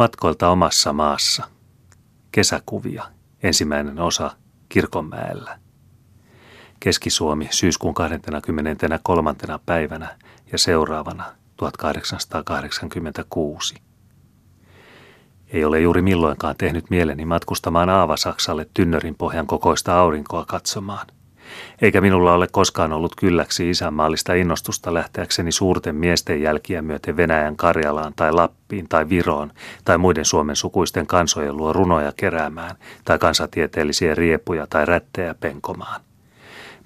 Matkoilta omassa maassa. Kesäkuvia. Ensimmäinen osa Kirkonmäellä. Keski-Suomi syyskuun 23. päivänä ja seuraavana 1886. Ei ole juuri milloinkaan tehnyt mieleni matkustamaan Aavasaksalle Tynnörin pohjan kokoista aurinkoa katsomaan. Eikä minulla ole koskaan ollut kylläksi isänmaallista innostusta lähteäkseni suurten miesten jälkiä myöten Venäjän Karjalaan tai Lappiin tai Viroon tai muiden Suomen sukuisten kansojen luo runoja keräämään tai kansatieteellisiä riepuja tai rättejä penkomaan.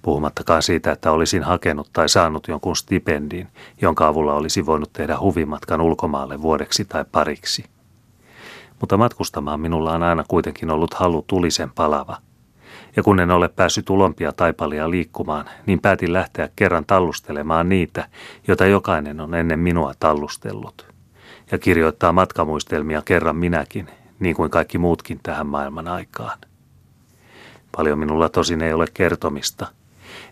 Puhumattakaan siitä, että olisin hakenut tai saanut jonkun stipendin, jonka avulla olisi voinut tehdä huvimatkan ulkomaalle vuodeksi tai pariksi. Mutta matkustamaan minulla on aina kuitenkin ollut halu tulisen palava. Ja kun en ole päässyt ulompia taipalia liikkumaan, niin päätin lähteä kerran tallustelemaan niitä, joita jokainen on ennen minua tallustellut. Ja kirjoittaa matkamuistelmia kerran minäkin, niin kuin kaikki muutkin tähän maailman aikaan. Paljon minulla tosin ei ole kertomista.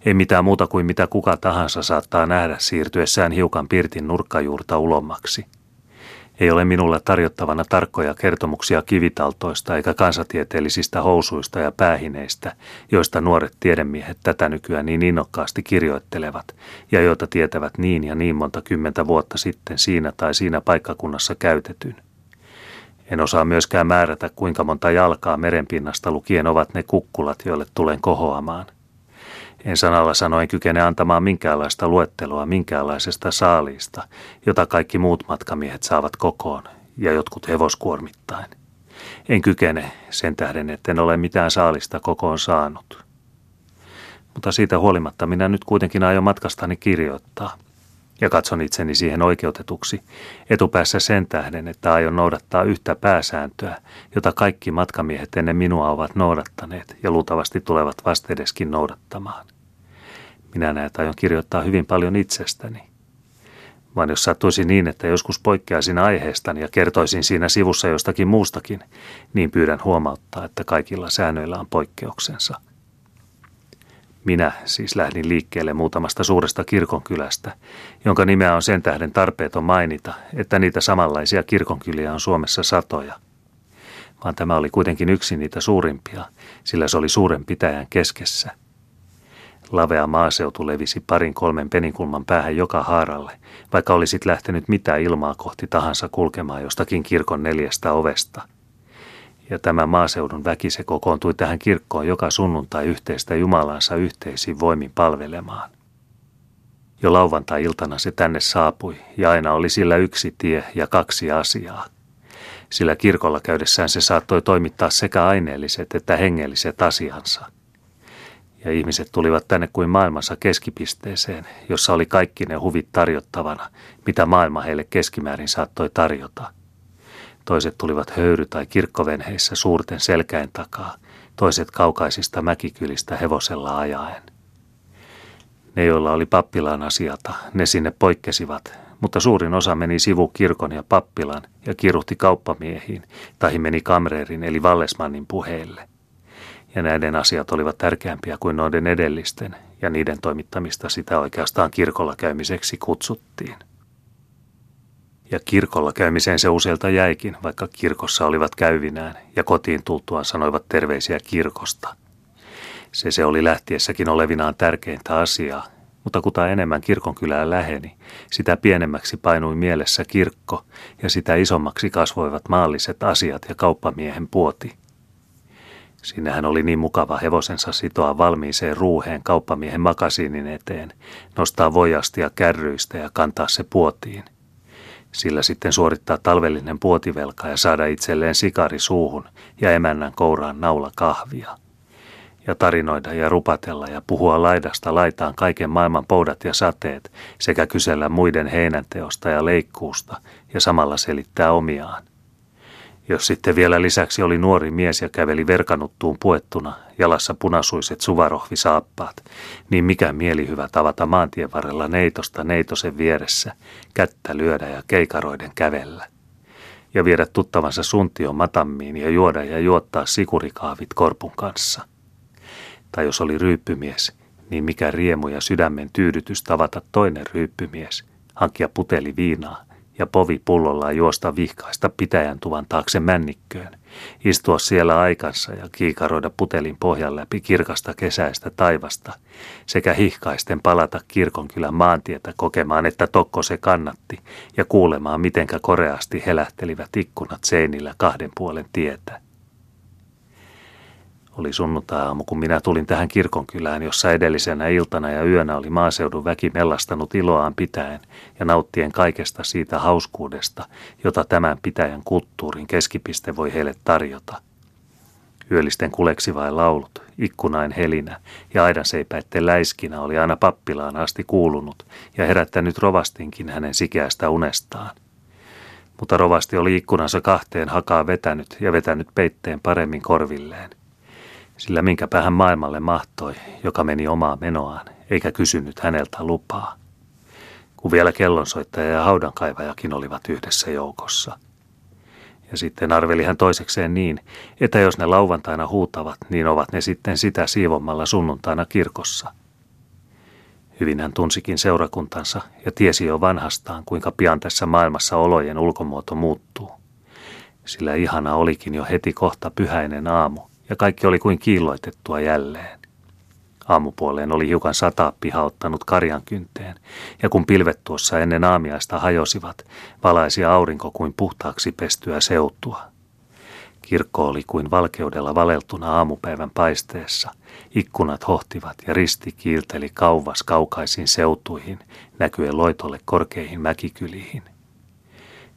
Ei mitään muuta kuin mitä kuka tahansa saattaa nähdä siirtyessään hiukan pirtin nurkkajuurta ulommaksi. Ei ole minulla tarjottavana tarkkoja kertomuksia kivitaltoista eikä kansatieteellisistä housuista ja päähineistä, joista nuoret tiedemiehet tätä nykyään niin innokkaasti kirjoittelevat ja joita tietävät niin ja niin monta kymmentä vuotta sitten siinä tai siinä paikkakunnassa käytetyn. En osaa myöskään määrätä, kuinka monta jalkaa merenpinnasta lukien ovat ne kukkulat, joille tulen kohoamaan. En sanalla sanoen kykene antamaan minkäänlaista luetteloa minkäänlaisesta saaliista, jota kaikki muut matkamiehet saavat kokoon ja jotkut hevoskuormittain. En kykene sen tähden, etten ole mitään saalista kokoon saanut. Mutta siitä huolimatta minä nyt kuitenkin aion matkastani kirjoittaa. Ja katson itseni siihen oikeutetuksi, etupäässä sen tähden, että aion noudattaa yhtä pääsääntöä, jota kaikki matkamiehet ennen minua ovat noudattaneet ja luultavasti tulevat vastedeskin noudattamaan. Minä näet aion kirjoittaa hyvin paljon itsestäni. Vaan jos sattuisi niin, että joskus poikkeaisin aiheestani ja kertoisin siinä sivussa jostakin muustakin, niin pyydän huomauttaa, että kaikilla säännöillä on poikkeuksensa. Minä siis lähdin liikkeelle muutamasta suuresta kirkonkylästä, jonka nimeä on sen tähden tarpeeton mainita, että niitä samanlaisia kirkonkyliä on Suomessa satoja. Vaan tämä oli kuitenkin yksi niitä suurimpia, sillä se oli suuren pitäjän keskessä. Lavea maaseutu levisi 2-3 peninkulman päähän joka haaralle, vaikka olisit lähtenyt mitä ilmaa kohti tahansa kulkemaan jostakin kirkon 4 ovesta. Ja tämä maaseudun väki se kokoontui tähän kirkkoon joka sunnuntai yhteistä Jumalansa yhteisiin voimin palvelemaan. Jo lauvantai-iltana se tänne saapui, ja aina oli sillä yksi tie ja 2 asiaa. Sillä kirkolla käydessään se saattoi toimittaa sekä aineelliset että hengelliset asiansa. Ja ihmiset tulivat tänne kuin maailmansa keskipisteeseen, jossa oli kaikki ne huvit tarjottavana, mitä maailma heille keskimäärin saattoi tarjota. Toiset tulivat höyry- tai kirkkovenheissä suurten selkäin takaa, toiset kaukaisista mäkikylistä hevosella ajaen. Ne, joilla oli pappilaan asiata, ne sinne poikkesivat, mutta suurin osa meni sivukirkon ja pappilan ja kiiruhti kauppamiehiin, tai meni kamreerin eli vallesmannin puheille. Ja näiden asiat olivat tärkeämpiä kuin noiden edellisten, ja niiden toimittamista sitä oikeastaan kirkolla käymiseksi kutsuttiin. Ja kirkolla käymiseen se useilta jäikin, vaikka kirkossa olivat käyvinään, ja kotiin tultuaan sanoivat terveisiä kirkosta. Se oli lähtiessäkin olevinaan tärkeintä asiaa, mutta kuta enemmän kirkonkylää läheni, sitä pienemmäksi painui mielessä kirkko, ja sitä isommaksi kasvoivat maalliset asiat ja kauppamiehen puoti. Sinnehän oli niin mukava hevosensa sitoa valmiiseen ruuheen kauppamiehen makasiinin eteen, nostaa voijastia kärryistä ja kantaa se puotiin. Sillä sitten suorittaa talvellinen puotivelka ja saada itselleen sikari suuhun ja emännän kouraan naula kahvia. Ja tarinoida ja rupatella ja puhua laidasta laitaan kaiken maailman poudat ja sateet sekä kysellä muiden heinänteosta ja leikkuusta ja samalla selittää omiaan. Jos sitten vielä lisäksi oli nuori mies ja käveli verkanuttuun puettuna, jalassa punasuiset suvarohvisaappaat, niin mikä mielihyvä tavata maantien varrella neitosta neitosen vieressä, kättä lyödä ja keikaroiden kävellä. Ja viedä tuttavansa suntion matammiin ja juoda ja juottaa sikurikaavit korpun kanssa. Tai jos oli ryyppymies, niin mikä riemu ja sydämen tyydytys tavata toinen ryyppymies, hankkia puteli viinaa ja povipullolla juosta vihkaista pitäjän tuvan taakse männikköön, istua siellä aikansa ja kiikaroida putelin pohjan läpi kirkasta kesäistä taivasta sekä hihkaisten palata Kirkonkylän maantietä kokemaan, että tokko se kannatti ja kuulemaan, mitenkä koreasti helähtelivät ikkunat seinillä kahden puolen tietä. Oli sunnuntai-aamu, kun minä tulin tähän Kirkonkylään, jossa edellisenä iltana ja yönä oli maaseudun väki mellastanut iloaan pitäen ja nauttien kaikesta siitä hauskuudesta, jota tämän pitäjän kulttuurin keskipiste voi heille tarjota. Yöllisten kuleksivain laulut, ikkunain helinä ja aidanseipäitten läiskinä oli aina pappilaan asti kuulunut ja herättänyt rovastinkin hänen sikeästä unestaan. Mutta rovasti oli ikkunansa kahteen hakaa vetänyt ja vetänyt peitteen paremmin korvilleen. Sillä minkäpä hän maailmalle mahtoi, joka meni omaa menoaan, eikä kysynyt häneltä lupaa. Kun vielä kellonsoittaja ja haudankaivajakin olivat yhdessä joukossa. Ja sitten arveli hän toisekseen niin, että jos ne lauantaina huutavat, niin ovat ne sitten sitä siivommalla sunnuntaina kirkossa. Hyvin hän tunsikin seurakuntansa ja tiesi jo vanhastaan, kuinka pian tässä maailmassa olojen ulkomuoto muuttuu. Sillä ihana olikin jo heti kohta pyhäinen aamu. Ja kaikki oli kuin kiilloitettua jälleen. Aamupuoleen oli hiukan sataa pihauttanut karjankynteen, ja kun pilvet tuossa ennen aamiaista hajosivat, valaisi aurinko kuin puhtaaksi pestyä seutua. Kirkko oli kuin valkeudella valeltuna aamupäivän paisteessa, ikkunat hohtivat ja risti kiilteli kauas kaukaisiin seutuihin, näkyen loitolle korkeihin mäkikyliin.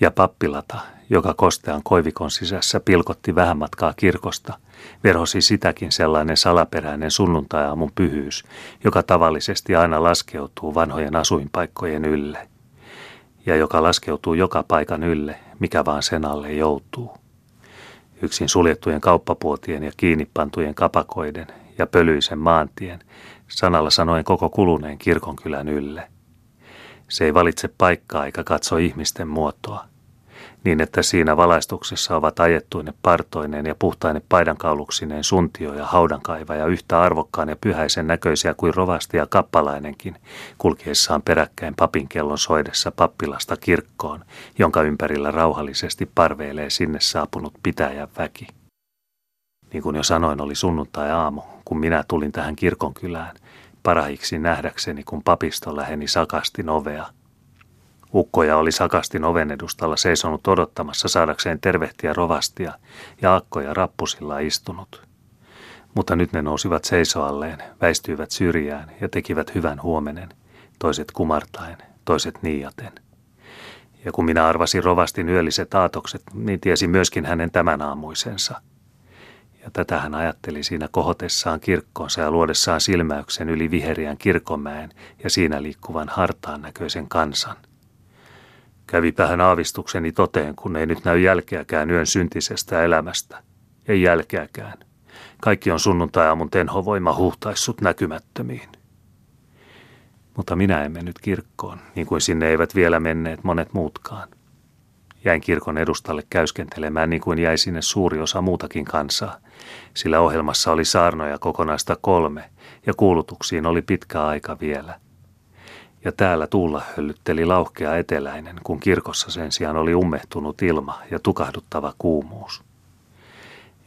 Ja pappilata, joka kostean koivikon sisässä pilkotti vähän matkaa kirkosta, verhosi sitäkin sellainen salaperäinen sunnuntaiaamun pyhyys, joka tavallisesti aina laskeutuu vanhojen asuinpaikkojen ylle, ja joka laskeutuu joka paikan ylle, mikä vaan sen alle joutuu. Yksin suljettujen kauppapuotien ja kiinnipantujen kapakoiden ja pölyisen maantien, sanalla sanoen koko kuluneen Kirkonkylän ylle. Se ei valitse paikkaa eikä katso ihmisten muotoa, niin että siinä valaistuksessa ovat ajettuine partoineen ja puhtaine paidankaulussineen suntio ja haudankaivaja yhtä arvokkaan ja pyhäisen näköisiä kuin rovasti ja kappalainenkin kulkiessaan peräkkäin papinkellon soidessa pappilasta kirkkoon, jonka ympärillä rauhallisesti parveilee sinne saapunut pitäjän väki. Niin kuin jo sanoin, oli sunnuntai-aamu, kun minä tulin tähän Kirkonkylään, parahiksi nähdäkseni, kun papisto läheni sakastin ovea. Ukkoja oli sakastin oven edustalla seisonut odottamassa saadakseen tervehtiä rovastia ja akkoja rappusilla istunut. Mutta nyt ne nousivat seisoalleen, väistyivät syrjään ja tekivät hyvän huomenen, toiset kumartaen, toiset niiaten. Ja kun minä arvasin rovastin yölliset aatokset, niin tiesin myöskin hänen tämän aamuisensa. Ja tätä hän ajatteli siinä kohotessaan kirkkoonsa ja luodessaan silmäyksen yli viheriän Kirkonmäen ja siinä liikkuvan hartaan näköisen kansan. Kävipä hän aavistukseni toteen, kun ei nyt näy jälkeäkään yön syntisestä elämästä. Ei jälkeäkään. Kaikki on sunnuntai-aamun tenhovoima huhtaissut näkymättömiin. Mutta minä en mennyt kirkkoon, niin kuin sinne eivät vielä menneet monet muutkaan. Jäin kirkon edustalle käyskentelemään niin kuin jäi sinne suuri osa muutakin kansaa, sillä ohjelmassa oli saarnoja kokonaista 3 ja kuulutuksiin oli pitkä aika vielä. Ja täällä tuulla höllytteli lauhkea eteläinen, kun kirkossa sen sijaan oli ummehtunut ilma ja tukahduttava kuumuus.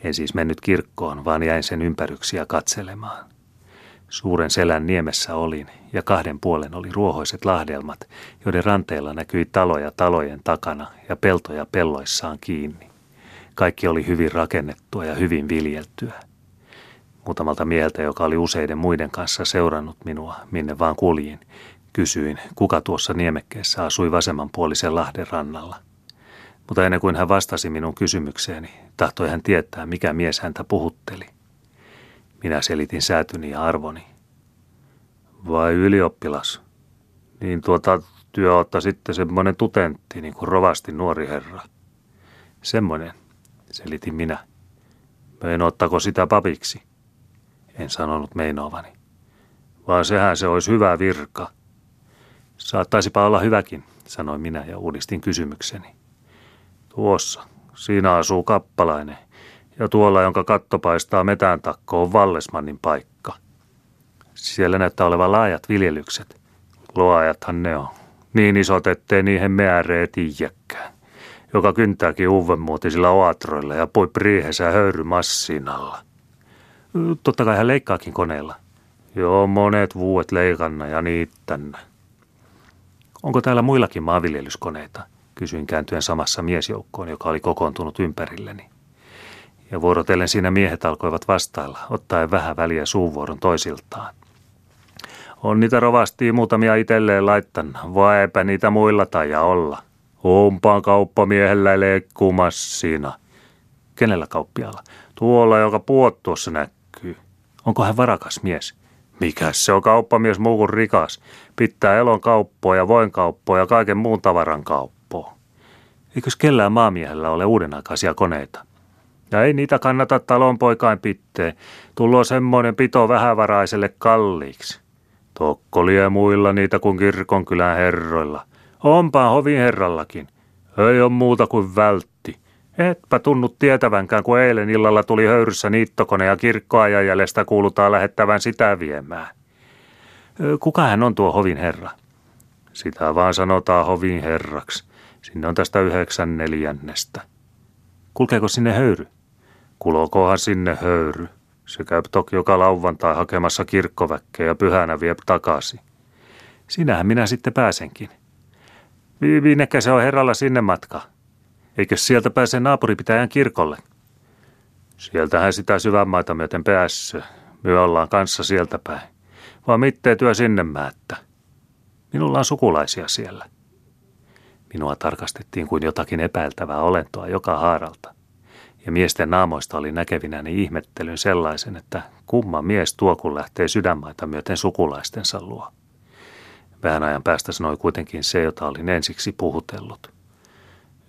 En siis mennyt kirkkoon, vaan jäin sen ympäryksiä katselemaan. Suuren selän niemessä olin, ja kahden puolen oli ruohoiset lahdelmat, joiden ranteilla näkyi taloja talojen takana ja peltoja pelloissaan kiinni. Kaikki oli hyvin rakennettua ja hyvin viljeltyä. Muutamalta mieheltä, joka oli useiden muiden kanssa seurannut minua, minne vaan kuljin, kysyin, kuka tuossa niemekkeessä asui vasemmanpuolisen lahden rannalla. Mutta ennen kuin hän vastasi minun kysymykseeni, tahtoi hän tietää, mikä mies häntä puhutteli. Minä selitin säätyni ja arvoni. Vai ylioppilas? Niin työ otta sitten semmoinen tutentti, niin kuin rovasti nuori herra. Semmoinen, selitin minä. Meinoittako sitä papiksi? En sanonut meinoavani. Vaan sehän se olisi hyvä virka. Saattaisipa olla hyväkin, sanoin minä ja uudistin kysymykseni. Tuossa, siinä asuu kappalainen. Ja tuolla, jonka katto paistaa metään takko, on Vallesmannin paikka. Siellä näyttää olevan laajat viljelykset. Loajathan ne on. niin isot, ettei niihin määrää tiedäkään, joka kyntääkin uudenmuotisilla oatroilla ja poi priihesä höyrymassin alla. Totta kai hän leikkaakin koneella. Joo, monet vuodet leikanna ja niittänä. Onko täällä muillakin maanviljelyskoneita? Kysyin kääntyen samassa miesjoukkoon, joka oli kokoontunut ympärilleni. Ja vuorotellen siinä miehet alkoivat vastailla, ottaen vähän väliä suunvuoron toisiltaan. On niitä rovastia muutamia itselleen laittanut, vai eipä niitä muilla taja olla. Ompaan kauppamiehellä leikkumassina. Kenellä kauppialla? Tuolla, joka puot tuossa näkyy. Onko hän varakas mies? Mikäs se on kauppamies muu kuin rikas? Pitää elon kauppoa ja voin kauppoa ja kaiken muun tavaran kauppoa. Eikös kellään maamiehellä ole uudenaikaisia koneita? Ja ei niitä kannata talonpoikain pitteen. Tullaan semmoinen pito vähävaraiselle kalliiksi. Tokko lie muilla niitä kuin kirkonkylän herroilla. Onpa hovin herrallakin. Ei ole muuta kuin vältti. Etpä tunnu tietävänkään, kun eilen illalla tuli höyryssä niittokone ja kirkkoajan jäljestä kuulutaan lähettävän sitä viemään. Kuka hän on tuo hovin herra? Sitä vaan sanotaan hovin herraksi. Sinne on tästä 9/4. Kulkeeko sinne höyry? Kulkohan sinne höyry. Se käy toki joka lauantai hakemassa kirkkoväkkeä ja pyhänä vie takaisin. Sinähän minä sitten pääsenkin. Minnekä se on herralla sinne matka? Eikö sieltä pääse naapuripitäjän kirkolle? Sieltähän sitä syvänmaita myöten päässä. Me ollaan kanssa sieltä päin. Vaan mittee työ sinne määttä. Minulla on sukulaisia siellä. Minua tarkastettiin kuin jotakin epäiltävää olentoa joka haaralta. Ja miesten naamoista oli näkevinäni ihmettelyn sellaisen, että kumma mies tuo kun lähtee sydänmaita myöten sukulaistensa luo. Vähän ajan päästä sanoi kuitenkin se, jota olin ensiksi puhutellut.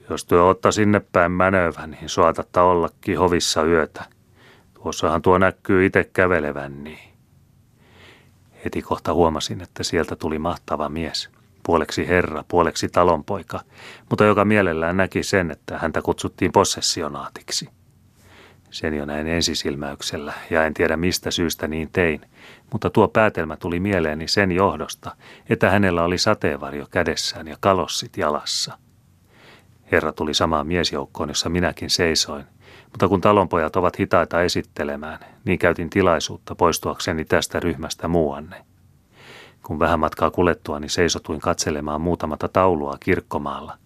Jos työ ottaa sinne päin mänövä, niin suatatta ollakin hovissa yötä. Tuossahan tuo näkyy itse kävelevän niin. Heti kohta huomasin, että sieltä tuli mahtava mies. Puoleksi herra, puoleksi talonpoika, mutta joka mielellään näki sen, että häntä kutsuttiin possessionaatiksi. Sen jo näin ensisilmäyksellä, ja en tiedä mistä syystä niin tein, mutta tuo päätelmä tuli mieleeni sen johdosta, että hänellä oli sateenvarjo kädessään ja kalossit jalassa. Herra tuli samaan miesjoukkoon, jossa minäkin seisoin, mutta kun talonpojat ovat hitaita esittelemään, niin käytin tilaisuutta poistuakseni tästä ryhmästä muuanne. Kun vähän matkaa kulettua, niin seisotuin katselemaan muutamata taulua kirkkomaalla.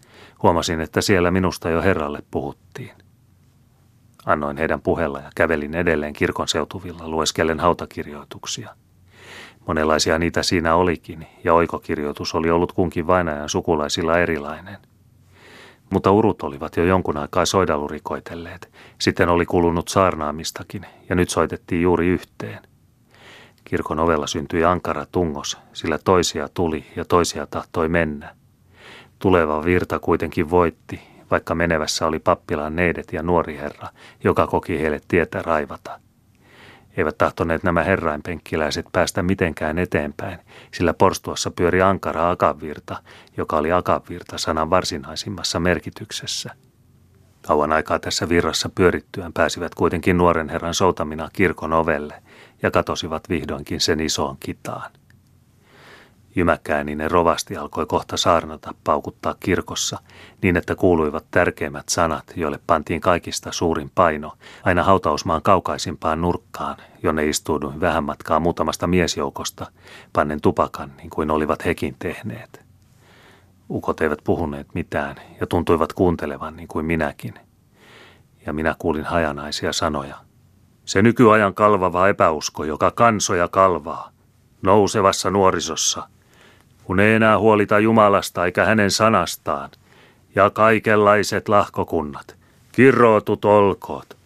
Huomasin, että siellä minusta jo herralle puhuttiin. Annoin heidän puhella ja kävelin edelleen kirkon seutuvilla lueskellen hautakirjoituksia. Monenlaisia niitä siinä olikin, ja oikokirjoitus oli ollut kunkin vainajan sukulaisilla erilainen. Mutta urut olivat jo jonkun aikaa soidalurikoitelleet. Sitten oli kulunut saarnaamistakin, ja nyt soitettiin juuri yhteen. Kirkon ovella syntyi ankara tungos, sillä toisia tuli ja toisia tahtoi mennä. Tuleva virta kuitenkin voitti, vaikka menevässä oli pappilan neidet ja nuori herra, joka koki heille tietä raivata. Eivät tahtoneet nämä herrainpenkkiläiset päästä mitenkään eteenpäin, sillä porstuassa pyöri ankara akavirta, joka oli akavirta sanan varsinaisimmassa merkityksessä. Kauan aikaa tässä virrassa pyörittyään pääsivät kuitenkin nuoren herran soutamina kirkon ovelle ja katosivat vihdoinkin sen isoon kitaan. Jymäkkääninen rovasti alkoi kohta saarnata paukuttaa kirkossa niin, että kuuluivat tärkeimmät sanat, joille pantiin kaikista suurin paino, aina hautausmaan kaukaisimpaan nurkkaan, jonne istuuduin vähän matkaa muutamasta miesjoukosta, pannen tupakan niin kuin olivat hekin tehneet. Ukot eivät puhuneet mitään ja tuntuivat kuuntelevan niin kuin minäkin. Ja minä kuulin hajanaisia sanoja. Se nykyajan kalvava epäusko, joka kansoja kalvaa, nousevassa nuorisossa, kun ei enää huolita Jumalasta eikä hänen sanastaan, ja kaikenlaiset lahkokunnat, kirotut olkoot.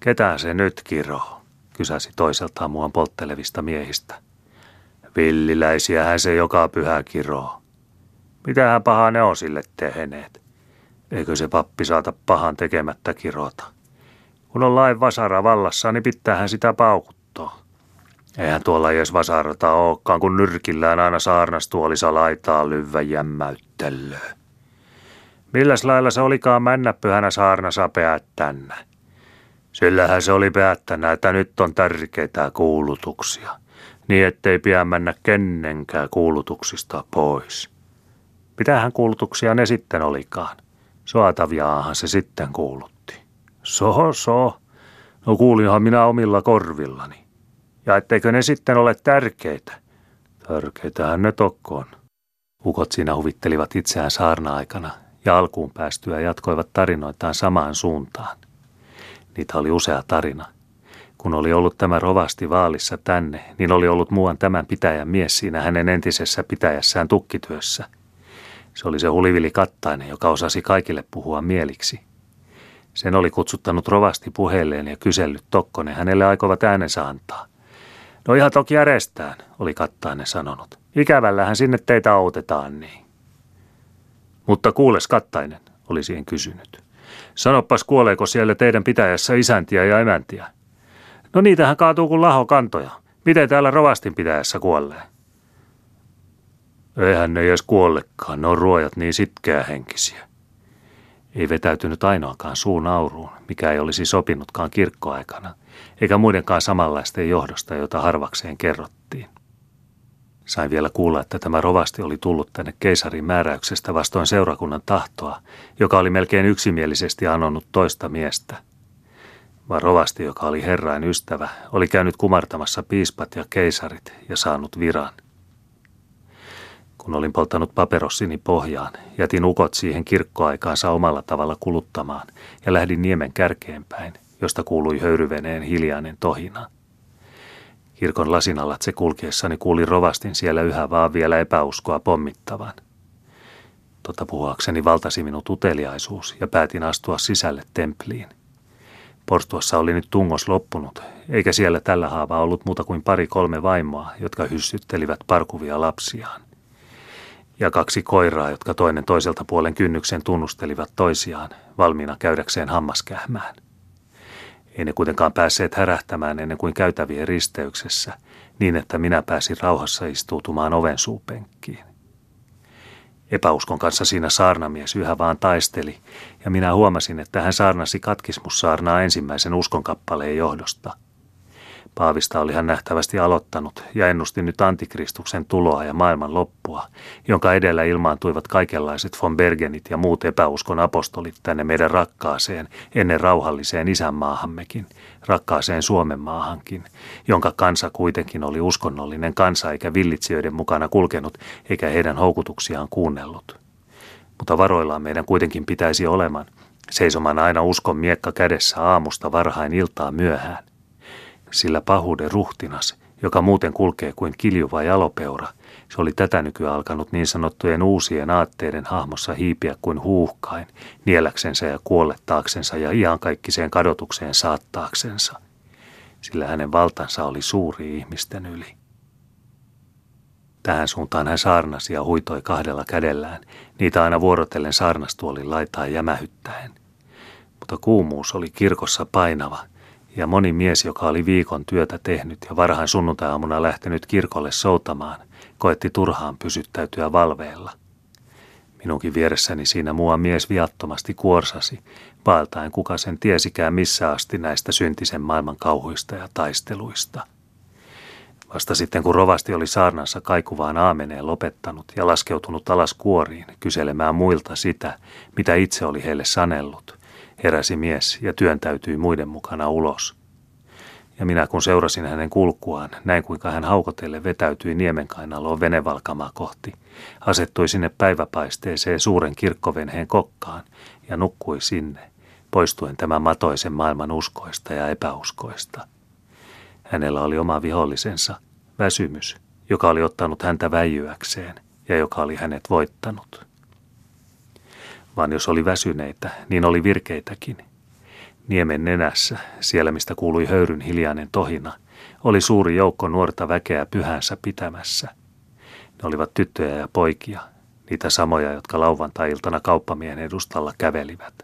Ketä se nyt kiroo, kysäsi toiseltaan muan polttelevista miehistä. Villiläisiähän se joka pyhä kiroo. Mitähän pahaa ne on sille tehneet? Eikö se pappi saata pahan tekemättä kirota? Kun on lain vasara vallassa, niin pitäähän sitä paukuttaa. Eihän tuolla edes vasarata olekaan, kun nyrkillään aina saarnastuolissa laitaa lyvä jämmäyttelöä. Milläs lailla se olikaan männä pyhänä saarnasa päättänä? Sillähän se oli päättänä, että nyt on tärkeitä kuulutuksia, niin ettei pidä mennä kenenkään kuulutuksista pois. Mitähän kuulutuksia ne sitten olikaan? Soataviaahan se sitten kuulutti. So. No kuulinhan minä omilla korvillani. Ja etteikö ne sitten ole tärkeitä? Tärkeitähän ne tokkoon. Ukot siinä huvittelivat itseään saarna-aikana ja alkuun päästyä jatkoivat tarinoitaan samaan suuntaan. Niitä oli usea tarina. Kun oli ollut tämä rovasti vaalissa tänne, niin oli ollut muuan tämän pitäjän mies siinä hänen entisessä pitäjässään tukkityössä. Se oli se Hulivili Kattainen, joka osasi kaikille puhua mieliksi. Sen oli kutsuttanut rovasti puheelleen ja kysellyt Tokkonen hänelle aikovat äänensä antaa. No ihan toki järjestään, oli Kattainen sanonut. Ikävällähän sinne teitä autetaan niin. Mutta kuules Kattainen, oli siihen kysynyt. Sanopas kuoleeko siellä teidän pitäjässä isäntiä ja emäntiä? No niitähän kaatuu kuin lahokantoja. Miten täällä rovastin pitäjässä kuolee? Eihän ne edes kuollekaan, ne on ruojat niin sitkeähenkisiä. Ei vetäytynyt ainoakaan suun auruun, mikä ei olisi sopinutkaan kirkkoaikana, eikä muidenkaan samanlaisten johdosta, jota harvakseen kerrottiin. Sain vielä kuulla, että tämä rovasti oli tullut tänne keisarin määräyksestä vastoin seurakunnan tahtoa, joka oli melkein yksimielisesti anonnut toista miestä. Vaan rovasti, joka oli Herrain ystävä, oli käynyt kumartamassa piispat ja keisarit ja saanut viran. Kun olin polttanut paperossini pohjaan, jätin ukot siihen kirkkoaikaansa omalla tavalla kuluttamaan ja lähdin niemen kärkeenpäin, josta kuului höyryveneen hiljainen tohina. Kirkon lasinalatse kulkiessani kuulin rovastin siellä yhä vaan vielä epäuskoa pommittavan. Totta puhuakseni valtasi minut uteliaisuus ja päätin astua sisälle temppeliin. Porstuassa oli nyt tungos loppunut, eikä siellä tällä haavaa ollut muuta kuin 2-3 vaimoa, jotka hyssyttelivät parkuvia lapsiaan. Ja 2 koiraa, jotka toinen toiselta puolen kynnyksen tunnustelivat toisiaan, valmiina käydäkseen hammaskähmään. Ei ne kuitenkaan päässeet härähtämään ennen kuin käytävien risteyksessä, niin että minä pääsin rauhassa istuutumaan oven suupenkkiin. Epäuskon kanssa siinä saarnamies yhä vaan taisteli, ja minä huomasin, että hän saarnasi katkismussaarnaa ensimmäisen uskonkappaleen johdosta. Paavista oli hän nähtävästi aloittanut ja ennusti nyt antikristuksen tuloa ja maailman loppua, jonka edellä ilmaantuivat kaikenlaiset von Bergenit ja muut epäuskon apostolit tänne meidän rakkaaseen, ennen rauhalliseen isänmaahammekin, rakkaaseen Suomen maahankin, jonka kansa kuitenkin oli uskonnollinen kansa eikä villitsijöiden mukana kulkenut eikä heidän houkutuksiaan kuunnellut. Mutta varoillaan meidän kuitenkin pitäisi oleman, seisomaan aina uskon miekka kädessä aamusta varhain iltaa myöhään. Sillä pahuuden ruhtinas, joka muuten kulkee kuin kiljuva jalopeura, se oli tätä nykyään alkanut niin sanottujen uusien aatteiden hahmossa hiipiä kuin huuhkain, nieläksensä ja kuollettaaksensa ja iankaikkiseen kadotukseen saattaaksensa. Sillä hänen valtansa oli suuri ihmisten yli. Tähän suuntaan hän saarnasi ja huitoi 2 kädellään, niitä aina vuorotellen saarnastuolin laitaan jämähyttäen. Mutta kuumuus oli kirkossa painava. Ja moni mies, joka oli viikon työtä tehnyt ja varhain sunnuntaiaamuna lähtenyt kirkolle soutamaan, koetti turhaan pysyttäytyä valveilla. Minunkin vieressäni siinä mua mies viattomasti kuorsasi, vaeltaen kuka sen tiesikään missä asti näistä syntisen maailman kauhuista ja taisteluista. Vasta sitten kun rovasti oli saarnansa kaikuvaan aameneen lopettanut ja laskeutunut alas kuoriin kyselemään muilta sitä, mitä itse oli heille sanellut, heräsi mies ja työntäytyi muiden mukana ulos. Ja minä kun seurasin hänen kulkuaan, näin kuinka hän haukotelle vetäytyi niemenkainaloon venevalkamaa kohti, asettui sinne päiväpaisteeseen suuren kirkkovenheen kokkaan ja nukkui sinne, poistuen tämän matoisen maailman uskoista ja epäuskoista. Hänellä oli oma vihollisensa, väsymys, joka oli ottanut häntä väijyäkseen ja joka oli hänet voittanut. Vaan jos oli väsyneitä, niin oli virkeitäkin. Niemen nenässä, siellä mistä kuului höyryn hiljainen tohina, oli suuri joukko nuorta väkeä pyhänsä pitämässä. Ne olivat tyttöjä ja poikia, niitä samoja, jotka lauvantai-iltana kauppamiehen edustalla kävelivät.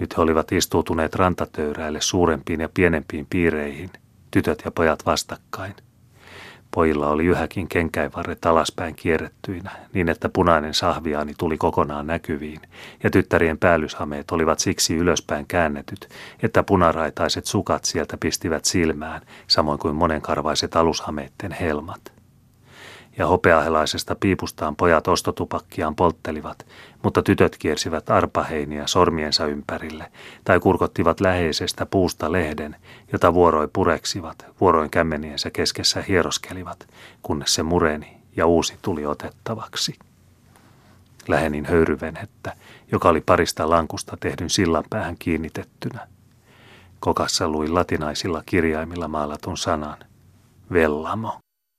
Nyt he olivat istuutuneet rantatöyräille suurempiin ja pienempiin piireihin, tytöt ja pojat vastakkain. Pojilla oli yhäkin kenkäinvarret alaspäin kierrettyinä, niin että punainen sahviaani tuli kokonaan näkyviin, ja tyttärien päällyshameet olivat siksi ylöspäin käännetyt, että punaraitaiset sukat sieltä pistivät silmään, samoin kuin monenkarvaiset alushameitten helmat. ja hopeahelaisesta piipustaan pojat ostotupakkiaan polttelivat, mutta tytöt kiersivät arpaheiniä sormiensa ympärille tai kurkottivat läheisestä puusta lehden, jota vuoroin pureksivat, vuoroin kämmeniensä keskessä hieroskelivat, kunnes se mureni ja uusi tuli otettavaksi. Lähenin höyryvenhettä, joka oli parista lankusta tehdyn sillan päähän kiinnitettynä. Kokassa luin latinaisilla kirjaimilla maalatun sanan: Vellamo.